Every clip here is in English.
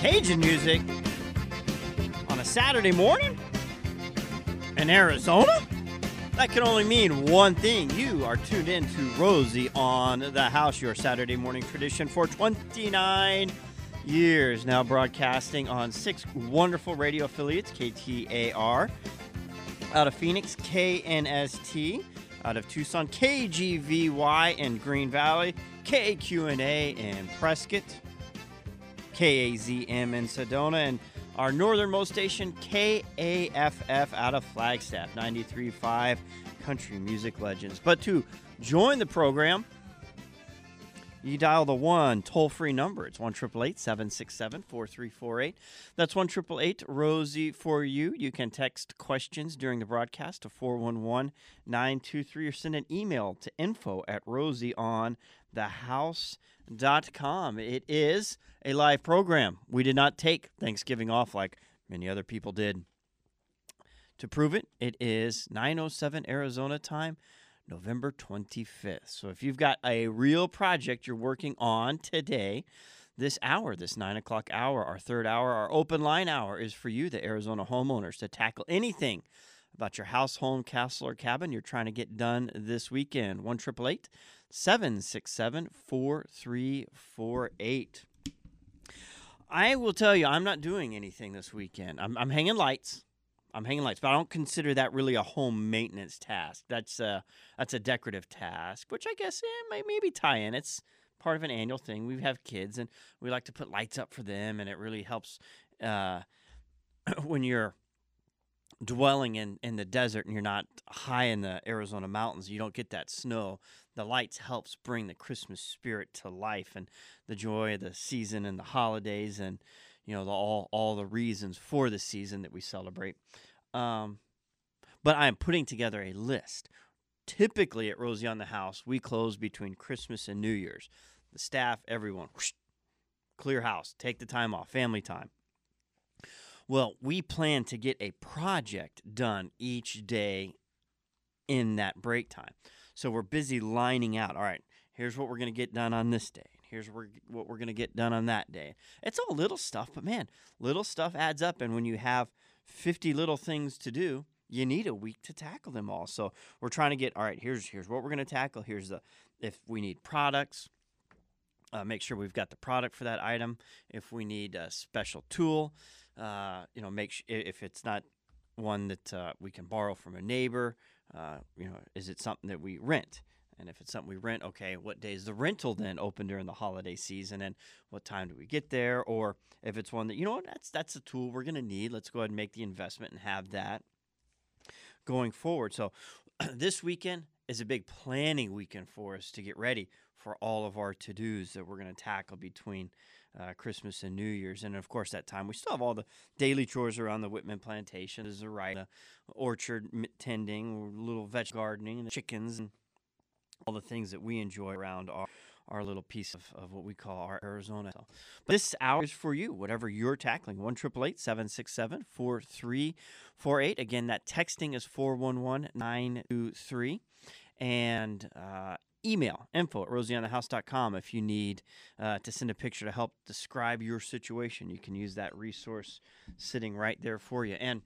Cajun music on a Saturday morning in Arizona? That can only mean one thing. You are tuned in to Rosie on the House, your Saturday morning tradition for 29 years. Now broadcasting on six wonderful radio affiliates, KTAR, out of Phoenix, KNST, out of Tucson, KGVY in Green Valley, KQNA in Prescott, K-A-Z-M in Sedona, and our northernmost station, KAFF out of Flagstaff, 93.5 Country Music Legends. But to join the program, you dial the one toll-free number. It's 1-888-767-4348. That's 1-888-ROSIE4U. You can text questions during the broadcast to 411-923 or send an email to info@rosieonthehouse.com. It is a live program. We did not take Thanksgiving off like many other people did. To prove it, it is 9:07 Arizona time, November 25th. So if you've got a real project you're working on today, this hour, this 9 o'clock hour, our third hour, our open line hour is for you, the Arizona homeowners, to tackle anything about your house, home, castle, or cabin you're trying to get done this weekend. 1-888-767-4348. I will tell you, I'm not doing anything this weekend. I'm hanging lights. I'm hanging lights, but I don't consider that really a home maintenance task. That's a decorative task, which I guess might maybe tie in. It's part of an annual thing. We have kids, and we like to put lights up for them, and it really helps when you're dwelling in the desert and you're not high in the Arizona mountains. You don't get that snow. The lights helps bring the Christmas spirit to life and the joy of the season and the holidays and, you know, all the reasons for the season that we celebrate. But I am putting together a list. Typically at Rosie on the House, we close between Christmas and New Year's. The staff, everyone, whoosh, clear house, take the time off, family time. Well, we plan to get a project done each day in that break time. So we're busy lining out. All right, here's what we're going to get done on this day. Here's what we're going to get done on that day. It's all little stuff, but man, little stuff adds up. And when you have 50 little things to do, you need a week to tackle them all. So we're trying to get, all right, here's what we're going to tackle. Here's the, if we need products, make sure we've got the product for that item. If we need a special tool, you know, make if it's not one that we can borrow from a neighbor, you know, is it something that we rent? And if it's something we rent, okay, what day is the rental then open during the holiday season, and what time do we get there? Or if it's one that, you know what, that's a tool we're going to need. Let's go ahead and make the investment and have that going forward. So this weekend is a big planning weekend for us to get ready for all of our to-dos that we're going to tackle between Christmas and New Year's. And, of course, that time we still have all the daily chores around the Whitman Plantation, is the right, the orchard tending, little vegetable gardening, and the chickens, and all the things that we enjoy around our little piece of what we call our Arizona. But this hour is for you, whatever you're tackling. 1-888-767-4348. Again, that texting is 411-923. And email, info@rosieonthehouse.com. If you need to send a picture to help describe your situation, you can use that resource sitting right there for you. And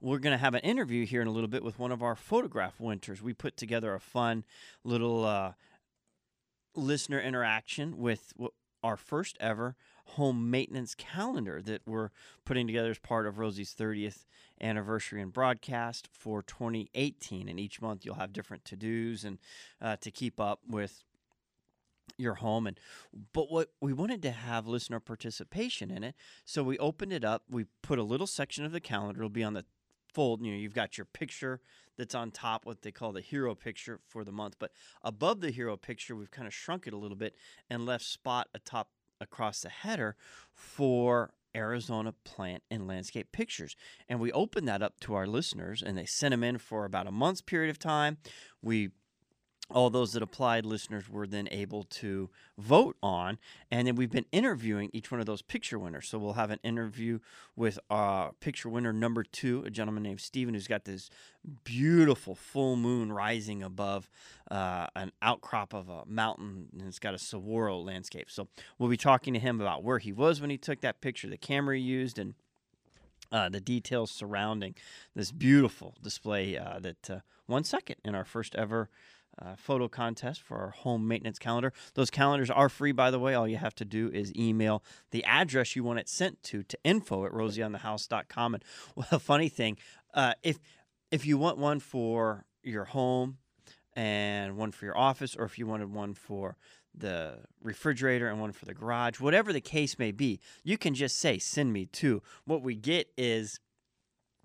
we're going to have an interview here in a little bit with one of our photograph winters. We put together a fun little listener interaction with our first ever home maintenance calendar that we're putting together as part of Rosie's 30th anniversary and broadcast for 2018. And each month you'll have different to-dos and to keep up with your home. And but what we wanted to have listener participation in it, so we opened it up. We put a little section of the calendar. It'll be on the fold. You know, you've got your picture that's on top, what they call the hero picture for the month. But above the hero picture, we've kind of shrunk it a little bit and left spot atop across the header for Arizona plant and landscape pictures. And we opened that up to our listeners, and they sent them in for about a month's period of time. We all those that applied, listeners were then able to vote on. And then we've been interviewing each one of those picture winners. So we'll have an interview with picture winner number 2, a gentleman named Steven, who's got this beautiful full moon rising above an outcrop of a mountain, and it's got a saguaro landscape. So we'll be talking to him about where he was when he took that picture, the camera he used, and the details surrounding this beautiful display that won second in our first ever photo contest for our home maintenance calendar. Those calendars are free, by the way. All you have to do is email the address you want it sent to info@rosieonthehouse.com. And well, a funny thing, if you want one for your home and one for your office, or if you wanted one for the refrigerator and one for the garage, whatever the case may be, you can just say, send me to. What we get is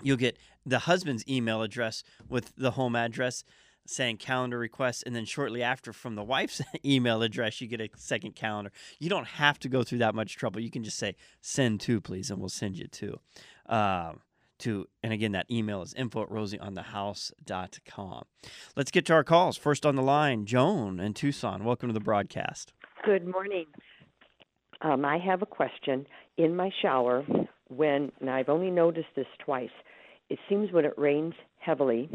you'll get the husband's email address with the home address, saying calendar requests, and then shortly after from the wife's email address, you get a second calendar. You don't have to go through that much trouble. You can just say, send to, please, and we'll send you to. And again, that email is info@rosieonthehouse.com. Let's get to our calls. First on the line, Joan in Tucson. Welcome to the broadcast. Good morning. I have a question. In my shower, and I've only noticed this twice, it seems when it rains heavily,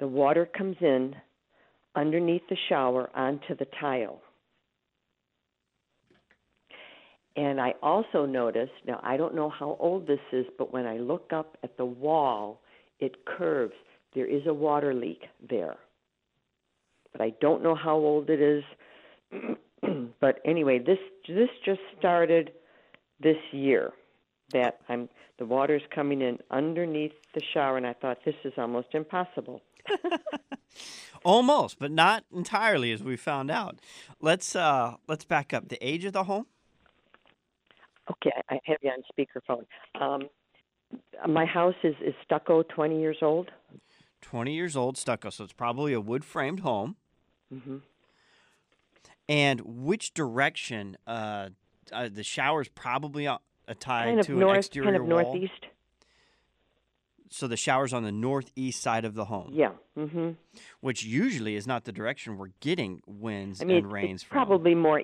the water comes in underneath the shower onto the tile. And I also noticed, now I don't know how old this is, but when I look up at the wall, it curves. There is a water leak there. But I don't know how old it is. But anyway, this just started this year, that the water's coming in underneath the shower, and I thought, this is almost impossible. Almost, but not entirely, as we found out. Let's back up. The age of the home? Okay, I have you on speakerphone. My house is stucco, 20 years old. 20 years old, stucco, so it's probably a wood-framed home. Mm-hmm. And which direction? The shower's probably tied kind of to north, an exterior kind of wall. Northeast. So the shower's on the northeast side of the home. Yeah. Mm-hmm. Which usually is not the direction we're getting winds and rains from. It's probably more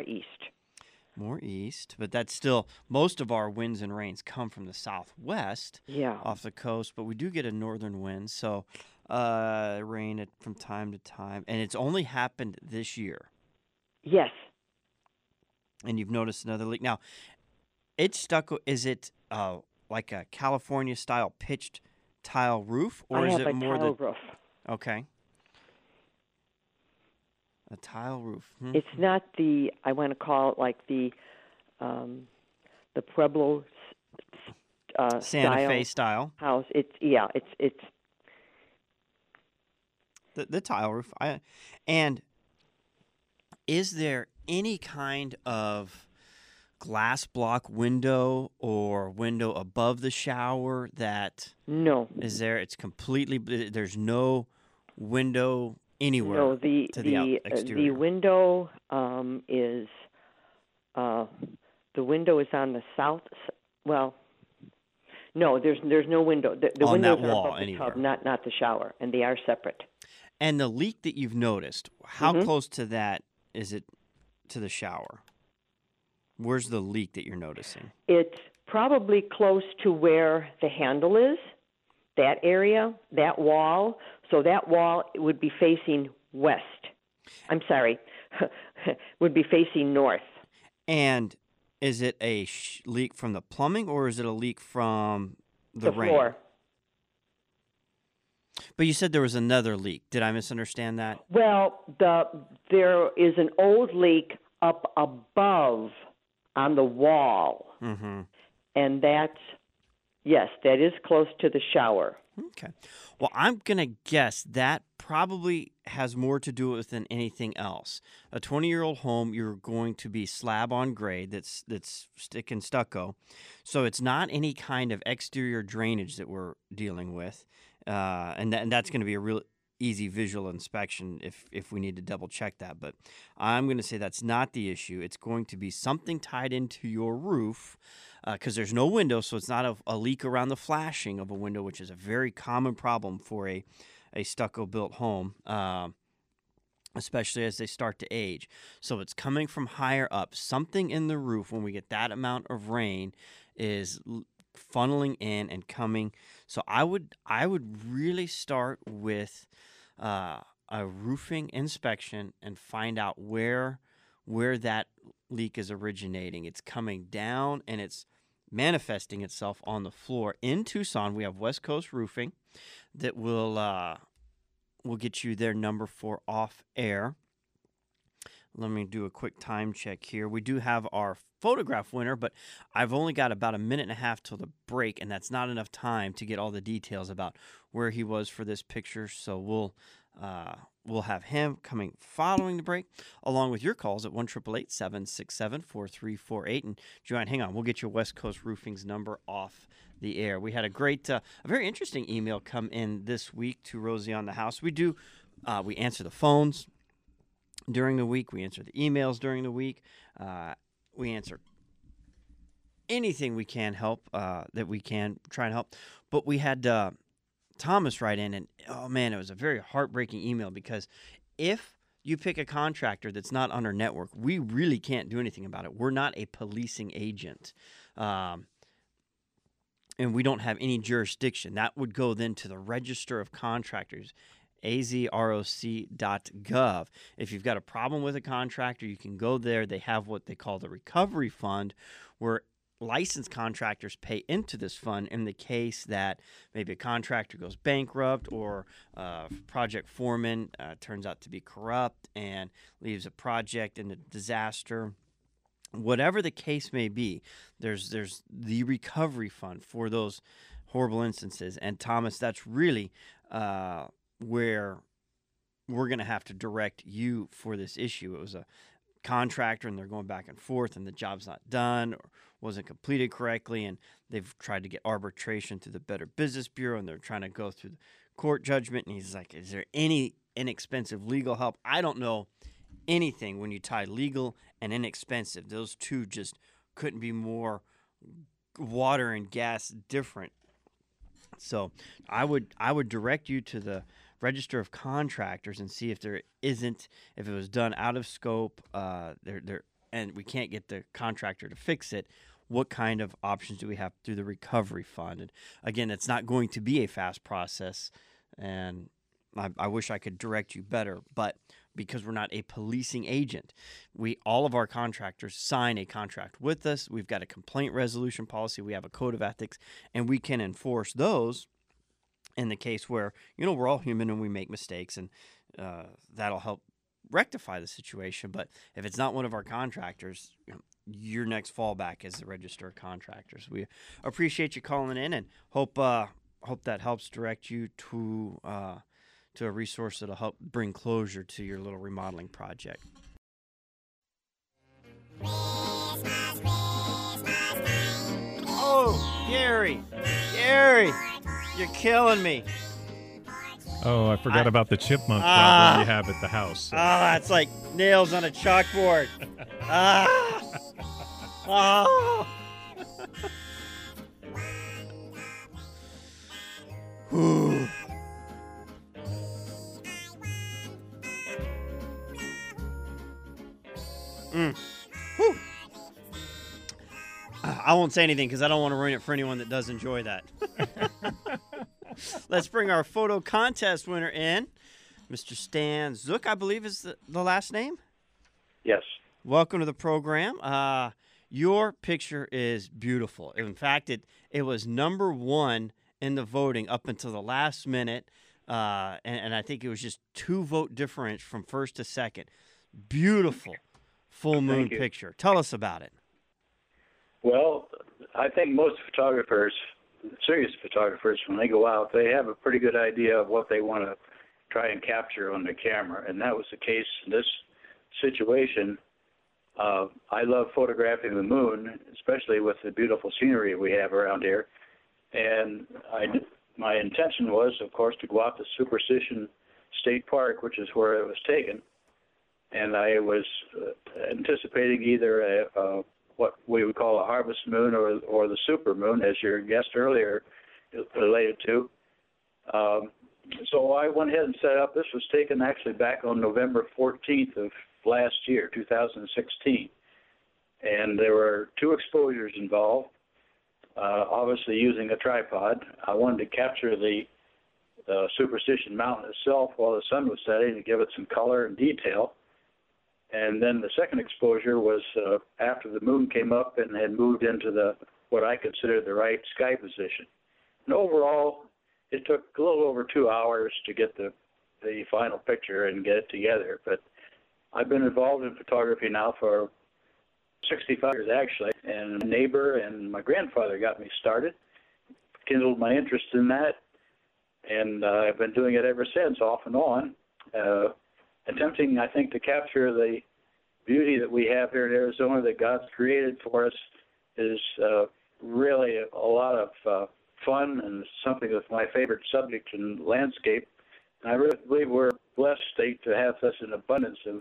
east. More east, but that's still, most of our winds and rains come from the southwest, off the coast, but we do get a northern wind, so rain from time to time, and it's only happened this year. Yes. And you've noticed another leak. Now, it's stucco, is it like a California-style pitched tile roof, or is it more tile roof? Okay. A tile roof. Hmm. It's not the, I want to call it like the Pueblo Santa Fe style house. It's the tile roof. And is there any kind of glass block window or window above the shower that? No. Is there? It's completely. There's no window anywhere. No, the window is the window is on the south. Well, no, there's no window. The windows are above the tub, not the shower, and they are separate. And the leak that you've noticed, how close to that is it to the shower? Where's the leak that you're noticing? It's probably close to where the handle is. That area, that wall. So that wall would be facing west. I'm sorry, would be facing north. And is it a leak from the plumbing, or is it a leak from the rain? Floor. But you said there was another leak. Did I misunderstand that? Well, there is an old leak up above on the wall, and that's, yes, that is close to the shower. Okay. Well, I'm going to guess that probably has more to do with than anything else. A 20-year-old home, you're going to be slab on grade that's stick and stucco. So it's not any kind of exterior drainage that we're dealing with. And that's going to be a real easy visual inspection if we need to double-check that. But I'm going to say that's not the issue. It's going to be something tied into your roof, because there's no window, so it's not a leak around the flashing of a window, which is a very common problem for a a stucco-built home, especially as they start to age. So it's coming from higher up. Something in the roof, when we get that amount of rain, is funneling in and coming. So I would really start with a roofing inspection and find out where that leak is originating. It's coming down and it's manifesting itself on the floor. In Tucson, we have West Coast Roofing that will get you their number for off air. Let me do a quick time check here. We do have our photograph winner, but I've only got about a minute and a half till the break, and that's not enough time to get all the details about where he was for this picture. So we'll have him coming following the break, along with your calls at 1-888-767-4348. And Joanne, hang on, we'll get your West Coast Roofing's number off the air. We had a great, a very interesting email come in this week to Rosie on the House. We answer the phones during the week. We answer the emails during the week. We answer anything we can help, that we can try and help. But we had Thomas write in, and oh man, it was a very heartbreaking email, because if you pick a contractor that's not on our network, we really can't do anything about it. We're not a policing agent, and we don't have any jurisdiction. That would go then to the Register of Contractors, azroc.gov. If you've got a problem with a contractor, you can go there. They have what they call the recovery fund, where licensed contractors pay into this fund in the case that maybe a contractor goes bankrupt, or project foreman turns out to be corrupt and leaves a project in a disaster. Whatever the case may be, there's the recovery fund for those horrible instances. And Thomas, that's really where we're going to have to direct you for this issue. It was a contractor and they're going back and forth and the job's not done or wasn't completed correctly, and they've tried to get arbitration through the Better Business Bureau and they're trying to go through the court judgment. And he's like, is there any inexpensive legal help? I don't know anything when you tie legal and inexpensive. Those two just couldn't be more water and gas different. So I would direct you to the Register of Contractors and see if there isn't, if it was done out of scope, and we can't get the contractor to fix it, what kind of options do we have through the recovery fund? And again, it's not going to be a fast process, and I wish I could direct you better, but because we're not a policing agent, all of our contractors sign a contract with us. We've got a complaint resolution policy. We have a code of ethics, and we can enforce those in the case where, you know, we're all human and we make mistakes, and that'll help rectify the situation. But if it's not one of our contractors, your next fallback is the Register of Contractors. We appreciate you calling in, and hope that helps direct you to a resource that'll help bring closure to your little remodeling project. Christmas, oh, Gary. You're killing me. Oh, I forgot about the chipmunk problem you have at the house. So. Ah, it's like nails on a chalkboard. Oh. Ooh. Mm. Woo. I won't say anything because I don't want to ruin it for anyone that does enjoy that. Let's bring our photo contest winner in, Mr. Stan Zook, I believe is the last name? Yes. Welcome to the program. Your picture is beautiful. In fact, it was number one in the voting up until the last minute, and I think it was just 2-vote difference from first to second. Beautiful full moon picture. Tell us about it. Well, I think most photographers, serious photographers, when they go out, they have a pretty good idea of what they want to try and capture on their camera, and that was the case in this situation. I love photographing the moon, especially with the beautiful scenery we have around here, and my intention was, of course, to go out to Superstition State Park, which is where it was taken, and I was anticipating either a what we would call a harvest moon or the super moon, as your guest earlier related to. So I went ahead and set up. This was taken actually back on November 14th of last year, 2016. And there were two exposures involved, obviously using a tripod. I wanted to capture the Superstition Mountain itself while the sun was setting to give it some color and detail. And then the second exposure was after the moon came up and had moved into the what I considered the right sky position. And overall, it took a little over 2 hours to get the final picture and get it together. But I've been involved in photography now for 65 years, actually. And a neighbor and my grandfather got me started, kindled my interest in that. And I've been doing it ever since, off and on, attempting, I think, to capture the beauty that we have here in Arizona that God's created for us is really a lot of fun and something that's my favorite subject in landscape. And I really believe we're a blessed state to have such an abundance of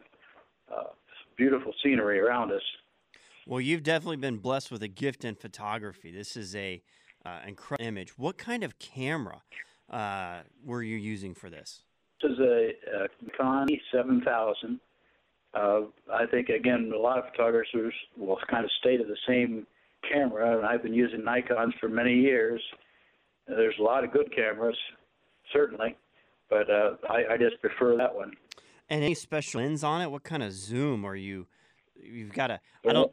beautiful scenery around us. Well, you've definitely been blessed with a gift in photography. This is an incredible image. What kind of camera were you using for this? This is a Nikon E7000. I think, again, a lot of photographers will kind of stay to the same camera, and I've been using Nikons for many years. There's a lot of good cameras, certainly, but I just prefer that one. And any special lens on it? What kind of zoom are you? You've got a. I don't.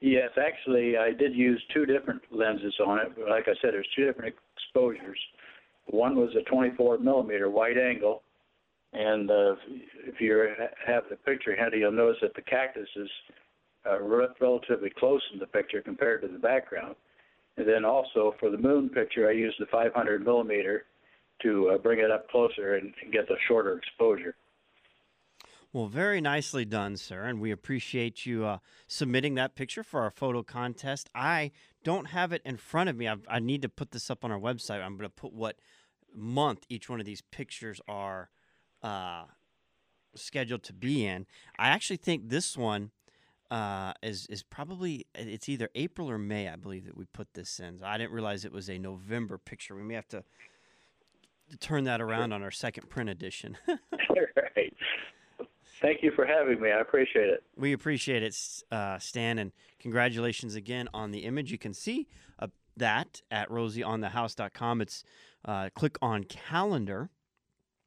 Yes, actually, I did use two different lenses on it. But like I said, there's two different exposures. One was a 24-millimeter wide angle, and if you have the picture handy, you'll notice that the cactus is relatively close in the picture compared to the background. And then also for the moon picture, I used the 500-millimeter to bring it up closer and get the shorter exposure. Well, very nicely done, sir, and we appreciate you submitting that picture for our photo contest. I don't have it in front of me. I need to put this up on our website. I'm going to put what month each one of these pictures are scheduled to be in. I actually think this one is probably, it's either April or May, I believe, that we put this in. I didn't realize it was a November picture. We may have to turn that around on our second print edition. Right. Thank you for having me. I appreciate it. We appreciate it, Stan, and congratulations again on the image. You can see that at rosieonthehouse.com. It's click on calendar,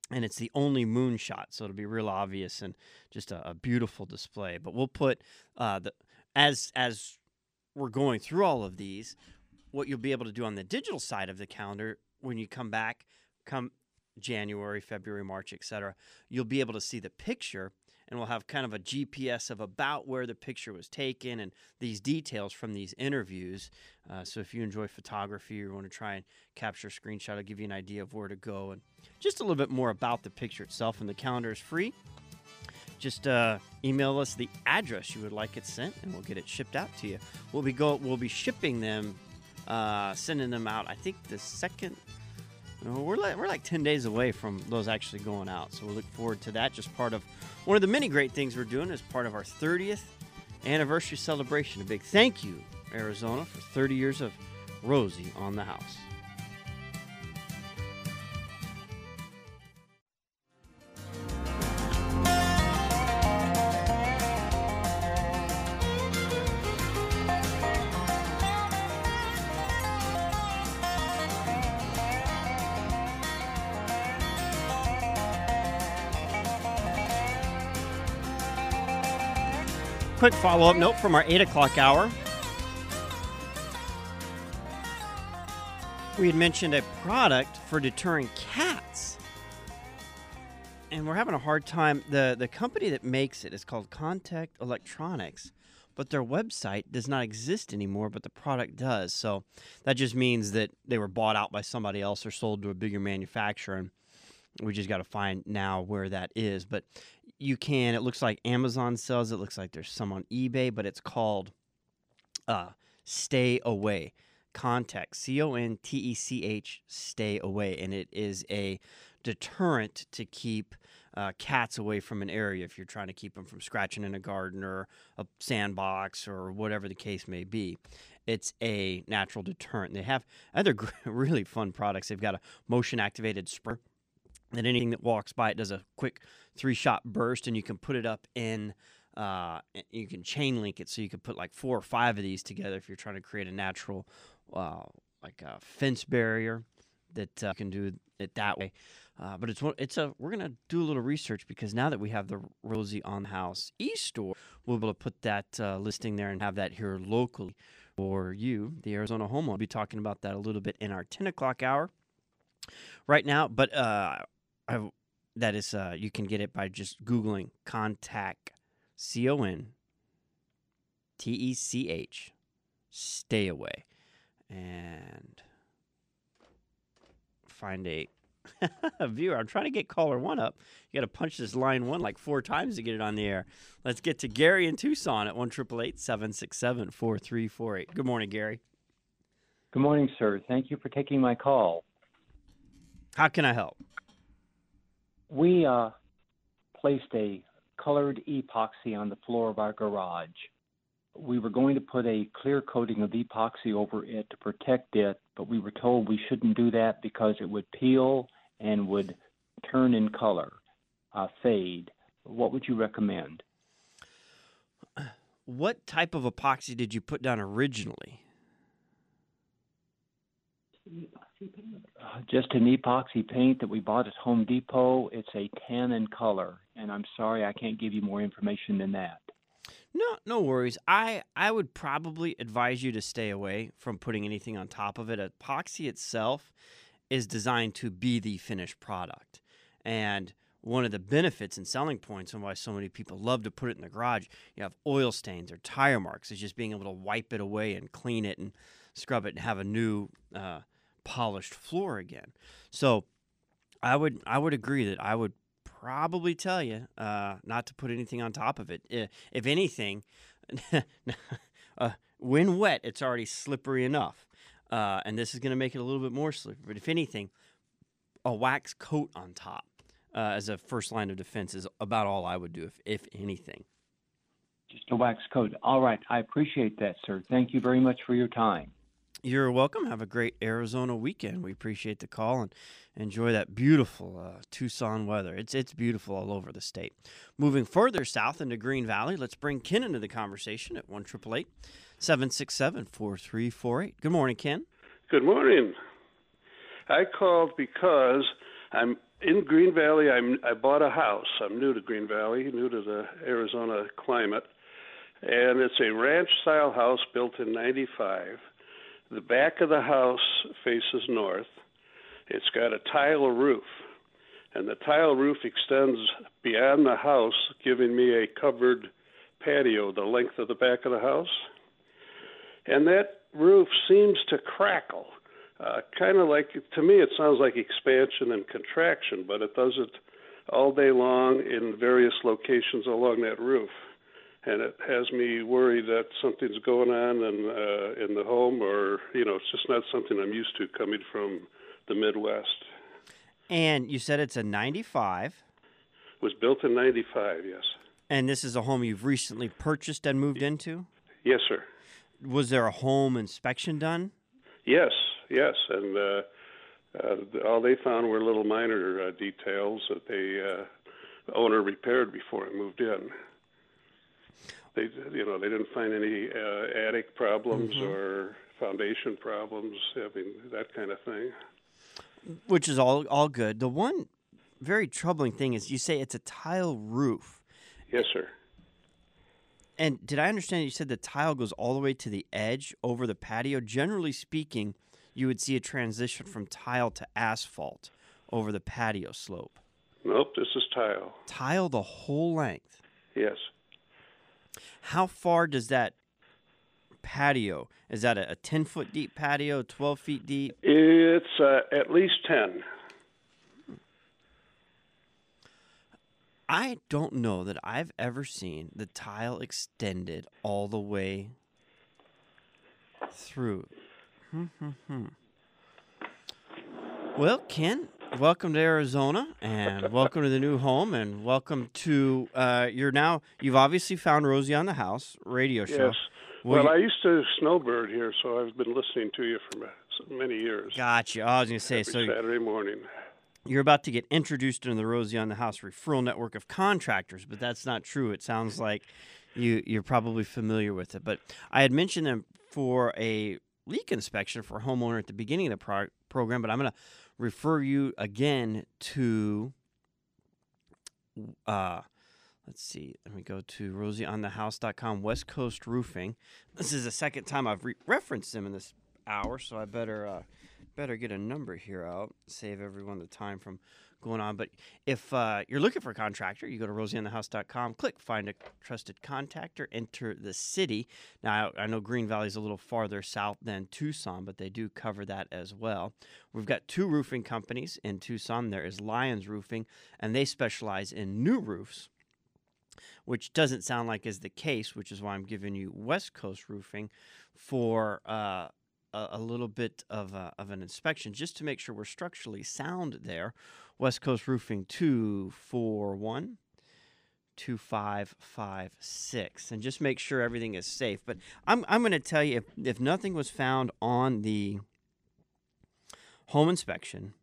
and it's the only moonshot, so it'll be real obvious and just a beautiful display. But we'll put as we're going through all of these, what you'll be able to do on the digital side of the calendar when you come back, come January, February, March, etc., you'll be able to see the picture. And we'll have kind of a GPS of about where the picture was taken and these details from these interviews. So if you enjoy photography or want to try and capture a screenshot, it'll give you an idea of where to go and just a little bit more about the picture itself. And the calendar is free. Just email us the address you would like it sent, and we'll get it shipped out to you. We'll be shipping them, sending them out, I think, the second. We're like 10 days away from those actually going out, so we'll look forward to that. Just part of one of the many great things we're doing as part of our 30th anniversary celebration. A big thank you, Arizona, for 30 years of Rosie on the House. Quick follow-up note from our 8 o'clock hour. We had mentioned a product for deterring cats. And we're having a hard time. The company that makes it is called Contech Electronics, but their website does not exist anymore, but the product does. So that just means that they were bought out by somebody else or sold to a bigger manufacturer. And we just got to find now where that is. But you can, it looks like Amazon sells, it looks like there's some on eBay, but it's called Stay Away. Contech, Contech, Stay Away. And it is a deterrent to keep cats away from an area if you're trying to keep them from scratching in a garden or a sandbox or whatever the case may be. It's a natural deterrent. They have other really fun products. They've got a motion-activated spray that anything that walks by it does a quick three-shot burst, and you can put it up in, you can chain link it, so you could put like 4 or 5 of these together if you're trying to create a natural, like a fence barrier that you can do it that way. But we're going to do a little research, because now that we have the Rosie on the House e-store, we'll be able to put that listing there and have that here locally for you, the Arizona homeowner. We'll be talking about that a little bit in our 10 o'clock hour right now, but that is, you can get it by just Googling Contech, Contech, Stay Away, and find a viewer. I'm trying to get caller 1 up. You got to punch this line 1 like 4 times to get it on the air. Let's get to Gary in Tucson at 1-888-767-4348. Good morning, Gary. Good morning, sir. Thank you for taking my call. How can I help? We placed a colored epoxy on the floor of our garage. We were going to put a clear coating of epoxy over it to protect it, but we were told we shouldn't do that because it would peel and would turn in color, fade. What would you recommend? What type of epoxy did you put down originally? Just an epoxy paint that we bought at Home Depot. It's a tan in color, and I'm sorry I can't give you more information than that. No worries. I would probably advise you to stay away from putting anything on top of it. Epoxy itself is designed to be the finished product. And one of the benefits and selling points and why so many people love to put it in the garage, you have oil stains or tire marks, is just being able to wipe it away and clean it and scrub it and have a new polished floor again. So I would agree that I would probably tell you not to put anything on top of it. If anything, when wet, it's already slippery enough, and this is going to make it a little bit more slippery. But if anything, a wax coat on top as a first line of defense is about all I would do, if anything. Just a wax coat. All right. I appreciate that, sir. Thank you very much for your time. You're welcome. Have a great Arizona weekend. We appreciate the call and enjoy that beautiful Tucson weather. It's beautiful all over the state. Moving further south into Green Valley, let's bring Ken into the conversation at 1-888-767-4348. Good morning, Ken. Good morning. I called because I'm in Green Valley. I bought a house. I'm new to Green Valley, new to the Arizona climate, and it's a ranch-style house built in '95. The back of the house faces north. It's got a tile roof, and the tile roof extends beyond the house, giving me a covered patio the length of the back of the house. And that roof seems to crackle, kind of like, to me, it sounds like expansion and contraction, but it does it all day long in various locations along that roof. And it has me worried that something's going on in the home, or, you know, it's just not something I'm used to coming from the Midwest. And you said it's a 95? It was built in 95, yes. And this is a home you've recently purchased and moved into? Yes, sir. Was there a home inspection done? Yes. And all they found were little minor details that the owner repaired before it moved in. They, you know, they didn't find any attic problems or foundation problems, I mean, that kind of thing. Which is all good. The one very troubling thing is you say it's a tile roof. Yes, sir. And did I understand you said the tile goes all the way to the edge over the patio? Generally speaking, you would see a transition from tile to asphalt over the patio slope. Nope, this is tile. Tile the whole length? Yes. How far does that patio, is that a 10-foot deep patio, 12 feet deep? It's at least 10. I don't know that I've ever seen the tile extended all the way through. Well, Ken, welcome to Arizona, and welcome to the new home, and welcome to you've obviously found Rosie on the House radio show. Yes. Well, I used to snowbird here, so I've been listening to you for many years. Gotcha. I was going to say, every Saturday morning. You're about to get introduced into the Rosie on the House referral network of contractors, but that's not true. It sounds like you're probably familiar with it. But I had mentioned them for a leak inspection for a homeowner at the beginning of the program, but I'm going to refer you again to, let's see, let me go to rosieonthehouse.com, West Coast Roofing. This is the second time I've referenced them in this hour, so I better get a number here out, save everyone the time from going on. But if you're looking for a contractor, you go to rosieonthehouse.com, click Find a Trusted Contractor, enter the city. Now, I know Green Valley's a little farther south than Tucson, but they do cover that as well. We've got two roofing companies in Tucson. There is Lions Roofing, and they specialize in new roofs, which doesn't sound like is the case, which is why I'm giving you West Coast Roofing for a little bit of an inspection just to make sure we're structurally sound there. West Coast Roofing, 241-2556, and just make sure everything is safe. But I'm going to tell you, if nothing was found on the home inspection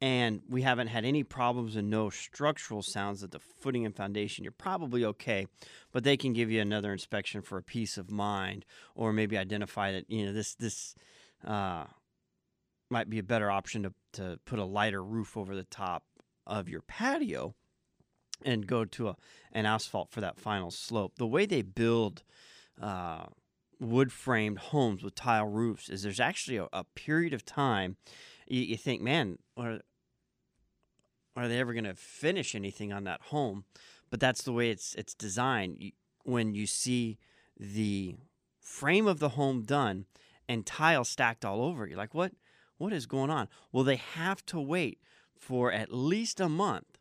and we haven't had any problems and no structural sounds at the footing and foundation, you're probably okay. But they can give you another inspection for a peace of mind, or maybe identify that, you know, this might be a better option to put a lighter roof over the top of your patio and go to an asphalt for that final slope. The way they build wood-framed homes with tile roofs is there's actually a period of time you think, man, are they ever going to finish anything on that home? But that's the way it's designed. When you see the frame of the home done and tile stacked all over it, you're like, what is going on? Well, they have to wait for at least a month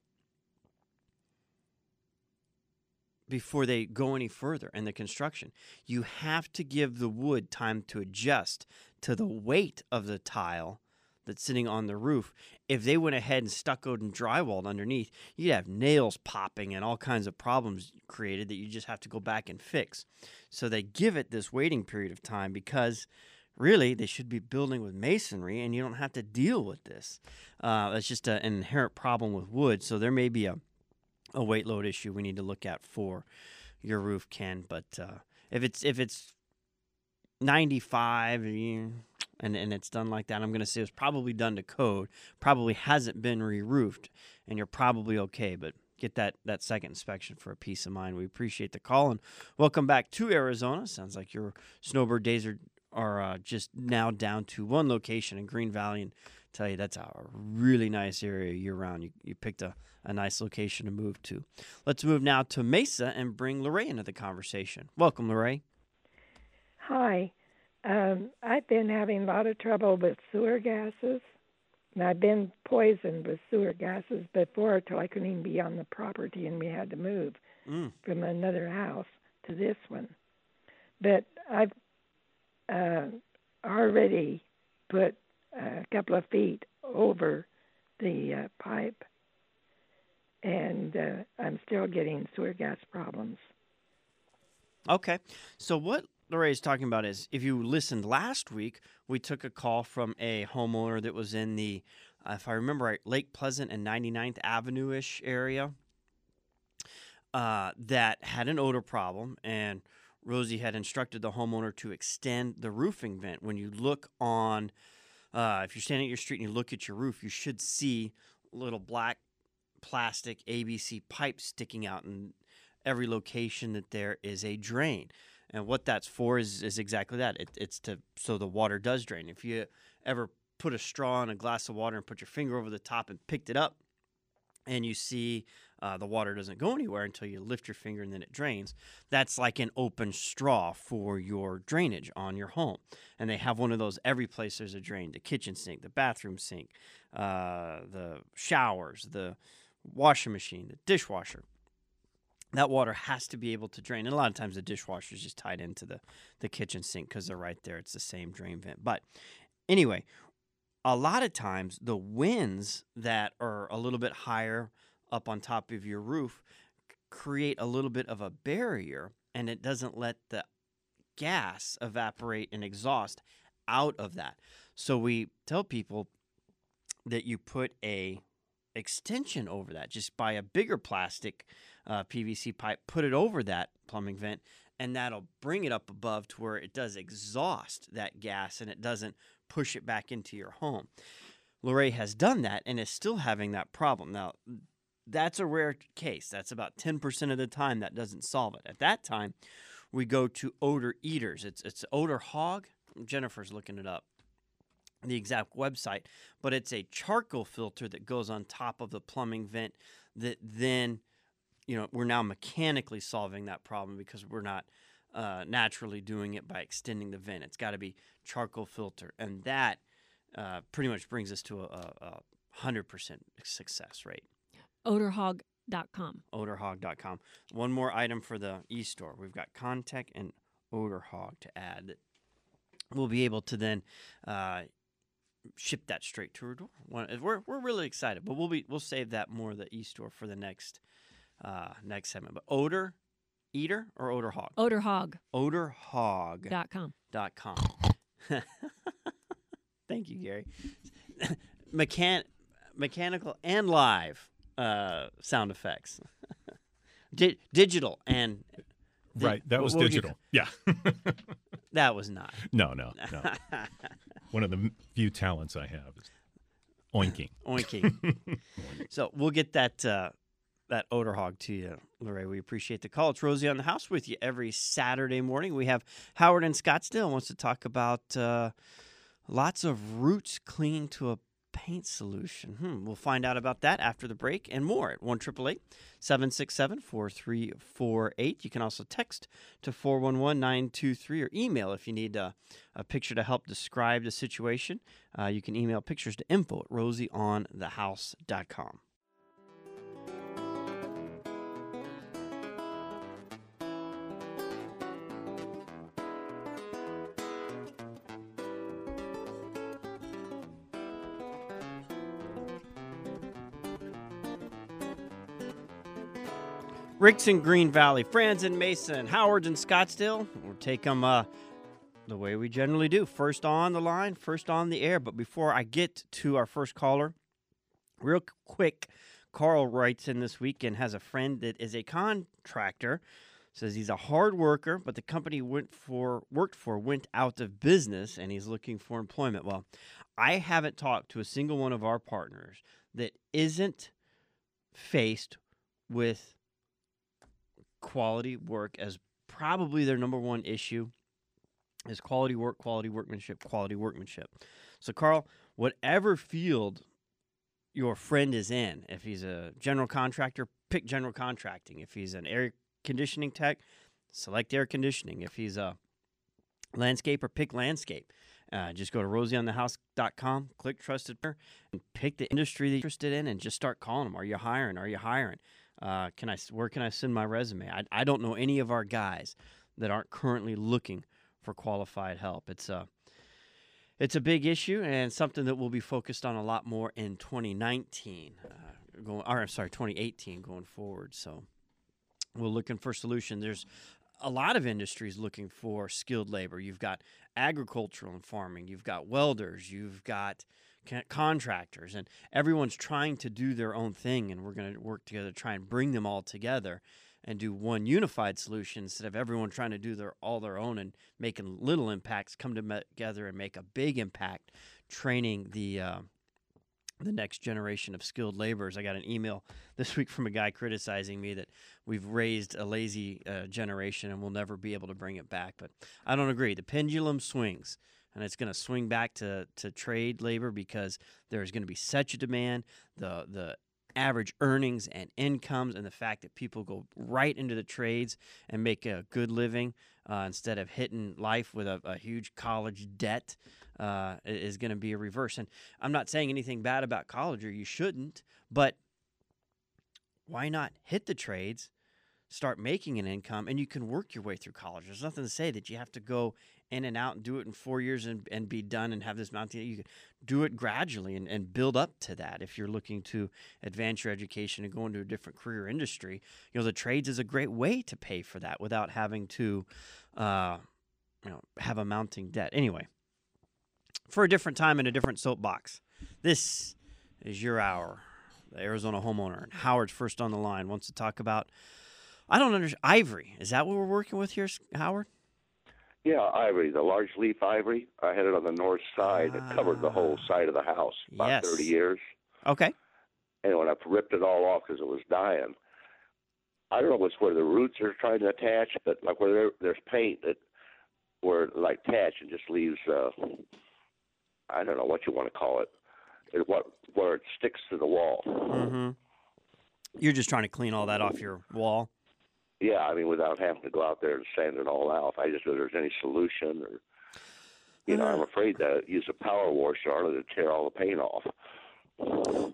before they go any further in the construction. You have to give the wood time to adjust to the weight of the tile that's sitting on the roof. If they went ahead and stuccoed and drywalled underneath, you'd have nails popping and all kinds of problems created that you just have to go back and fix. So they give it this waiting period of time because really they should be building with masonry and you don't have to deal with this. That's just an inherent problem with wood. So there may be a weight load issue we need to look at for your roof, Ken. But if it's 95 and it's done like that, I'm going to say it's probably done to code, probably hasn't been re-roofed, and you're probably okay. But get that second inspection for a peace of mind. We appreciate the call, and welcome back to Arizona. Sounds like your snowbird days are just now down to one location in Green Valley, and tell you that's a really nice area year-round. You picked a nice location to move to. Let's move now to Mesa and bring Lorraine into the conversation. Welcome, Lorraine. Hi. I've been having a lot of trouble with sewer gases, and I've been poisoned with sewer gases before until I couldn't even be on the property, and we had to move from another house to this one. But I've already put a couple of feet over the pipe, and I'm still getting sewer gas problems. Okay. So what Lorraine is talking about is, if you listened last week, we took a call from a homeowner that was in the, if I remember right, Lake Pleasant and 99th Avenue-ish area that had an odor problem, and Rosie had instructed the homeowner to extend the roofing vent. When you look on, if you're standing at your street and you look at your roof, you should see little black plastic ABC pipes sticking out in every location that there is a drain. And what that's for is exactly that. It's so the water does drain. If you ever put a straw in a glass of water and put your finger over the top and picked it up, and you see the water doesn't go anywhere until you lift your finger and then it drains, that's like an open straw for your drainage on your home. And they have one of those every place there's a drain: the kitchen sink, the bathroom sink, the showers, the washing machine, the dishwasher. That water has to be able to drain. And a lot of times the dishwasher is just tied into the kitchen sink because they're right there. It's the same drain vent. But anyway, a lot of times the winds that are a little bit higher up on top of your roof create a little bit of a barrier, and it doesn't let the gas evaporate and exhaust out of that. So we tell people that you put a extension over that. Just buy a bigger plastic PVC pipe, put it over that plumbing vent, and that'll bring it up above to where it does exhaust that gas and it doesn't push it back into your home. Luray has done that and is still having that problem. Now, that's a rare case. That's about 10% of the time that doesn't solve it. At that time, we go to odor eaters. It's Odorhog. Jennifer's looking it up, the exact website, but it's a charcoal filter that goes on top of the plumbing vent that then, you know, we're now mechanically solving that problem because we're not naturally doing it by extending the vent. It's got to be charcoal filter, and that pretty much brings us to a 100% success rate. Odorhog.com. Odorhog.com. One more item for the e-store. We've got Contech and Odorhog to add that we'll be able to then ship that straight to her door. We're really excited, but we'll save that more of the e-store for the next segment. But Odor Eater or Odorhog? Odorhog. Odorhog.com. Thank you, Gary. Mechanical and live sound effects. Digital and right. That was digital. Yeah. That was not. No. One of the few talents I have is oinking. Oinking. So we'll get that Odorhog to you, Luray. We appreciate the call. It's Rosie on the House with you every Saturday morning. We have Howard in Scottsdale wants to talk about lots of roots clinging to a paint solution. We'll find out about that after the break and more at 1-888-767-4348. You can also text to 411-923 or email if you need a picture to help describe the situation. You can email pictures to info@rosieonthehouse.com. Rick's in Green Valley, Fran's in Mason, Howard's in Scottsdale. We'll take them the way we generally do. First on the line, first on the air. But before I get to our first caller, real quick, Carl writes in this week and has a friend that is a contractor. Says he's a hard worker, but the company worked for went out of business, and he's looking for employment. Well, I haven't talked to a single one of our partners that isn't faced with quality work as probably their number one issue is quality work, quality workmanship, quality workmanship. So, Carl, whatever field your friend is in, if he's a general contractor, pick general contracting. If he's an air conditioning tech, select air conditioning. If he's a landscaper, pick landscape. Just go to rosieonthehouse.com, click Trusted Partner, and pick the industry that you're interested in and just start calling them. Are you hiring? Are you hiring? Where can I send my resume? I don't know any of our guys that aren't currently looking for qualified help. It's a big issue and something that we'll be focused on a lot more in 2018 going forward. So we're looking for solutions. There's a lot of industries looking for skilled labor. You've got agricultural and farming. You've got welders. You've got contractors, and everyone's trying to do their own thing, and we're going to work together to try and bring them all together and do one unified solution instead of everyone trying to do their own and making little impacts. Come together and make a big impact, training the next generation of skilled laborers. I got an email this week from a guy criticizing me that we've raised a lazy generation and we'll never be able to bring it back, but I don't agree. The pendulum swings. And it's going to swing back to trade labor because there's going to be such a demand. The average earnings and incomes and the fact that people go right into the trades and make a good living instead of hitting life with a huge college debt is going to be a reverse. And I'm not saying anything bad about college, or you shouldn't, but why not hit the trades, start making an income, and you can work your way through college? There's nothing to say that you have to go in and out and do it in 4 years and be done and have this mountain. You can do it gradually and build up to that if you're looking to advance your education and go into a different career industry. You know, the trades is a great way to pay for that without having to, have a mounting debt. Anyway, for a different time and a different soapbox, this is your hour, the Arizona homeowner. And Howard's first on the line, wants to talk about, I don't understand, ivory. Is that what we're working with here, Howard? Yeah, ivory, the large leaf ivory. I had it on the north side. It covered the whole side of the house, about 30 years. Okay. And when I ripped it all off because it was dying, I don't know what's where the roots are trying to attach, but like where there's paint that where like attach and just leaves, I don't know what you want to call it, where it sticks to the wall. Mm-hmm. You're just trying to clean all that off your wall? Yeah, I mean, without having to go out there and sand it all out. I just know there's any solution or, you know, I'm afraid to use a power washer in order to tear all the paint off.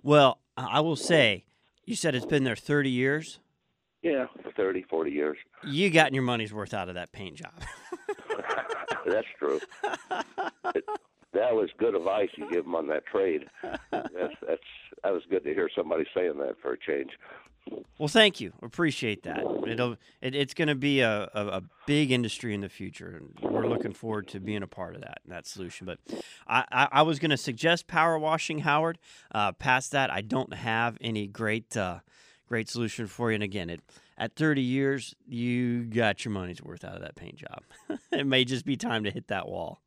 Well, I will say, you said it's been there 30 years? Yeah, 30, 40 years. You got your money's worth out of that paint job. That's true. That was good advice you give them on that trade. That was good to hear somebody saying that for a change. Well, thank you. Appreciate that. It's going to be a big industry in the future, and we're looking forward to being a part of that and that solution. But I was going to suggest power washing, Howard. Past that, I don't have any great solution for you. And again, at 30 years, you got your money's worth out of that paint job. It may just be time to hit that wall.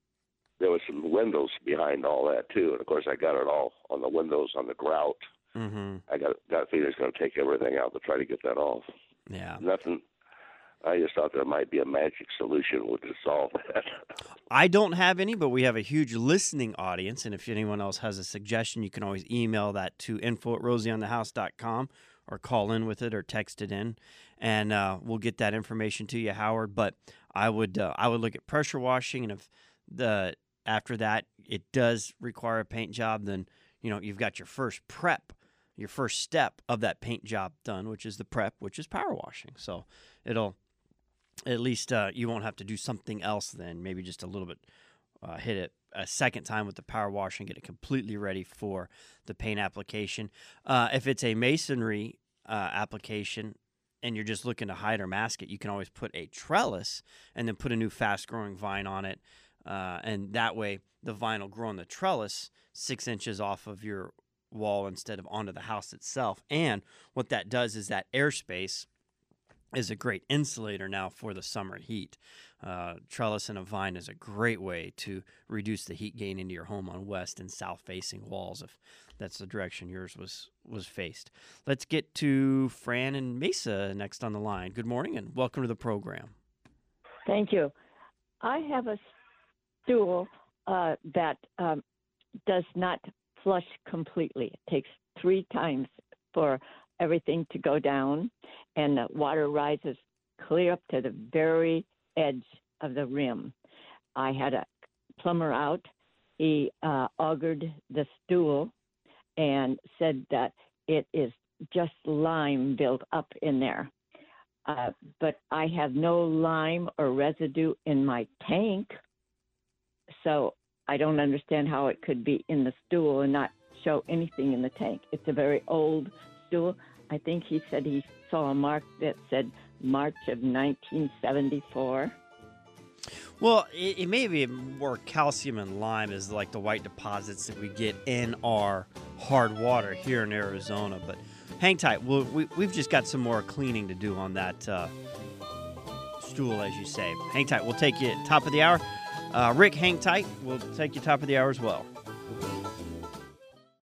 There was some windows behind all that, too. And, of course, I got it all on the windows on the grout. Mm-hmm. I got a feeling it's going to take everything out to try to get that off. Yeah. Nothing. I just thought there might be a magic solution to solve that. I don't have any, but we have a huge listening audience. And if anyone else has a suggestion, you can always email that to info@rosieonthehouse.com or call in with it or text it in. And we'll get that information to you, Howard. But I would look at pressure washing. And if after that it does require a paint job, then, you know, you've got your first prep, your first step of that paint job done, which is the prep, which is power washing. So it'll, at least you won't have to do something else then, maybe just a little bit, hit it a second time with the power wash and get it completely ready for the paint application. If it's a masonry application and you're just looking to hide or mask it, you can always put a trellis and then put a new fast-growing vine on it. And that way the vine will grow on the trellis 6 inches off of your wall instead of onto the house itself. And what that does is that airspace is a great insulator now for the summer heat. Trellis and a vine is a great way to reduce the heat gain into your home on west and south facing walls, if that's the direction yours was faced. Let's get to Fran and Mesa next on the line. Good morning and welcome to the program. Thank you. I have a stool that does not flush completely. It takes 3 times for everything to go down, and the water rises clear up to the very edge of the rim. I had a plumber out. He augured the stool and said that it is just lime built up in there. But I have no lime or residue in my tank, so I don't understand how it could be in the stool and not show anything in the tank. It's a very old stool. I think he said he saw a mark that said March of 1974. Well, it may be where calcium and lime is like the white deposits that we get in our hard water here in Arizona. But hang tight. We've just got some more cleaning to do on that stool, as you say. Hang tight. We'll take you top of the hour. Rick, hang tight. We'll take you top of the hour as well.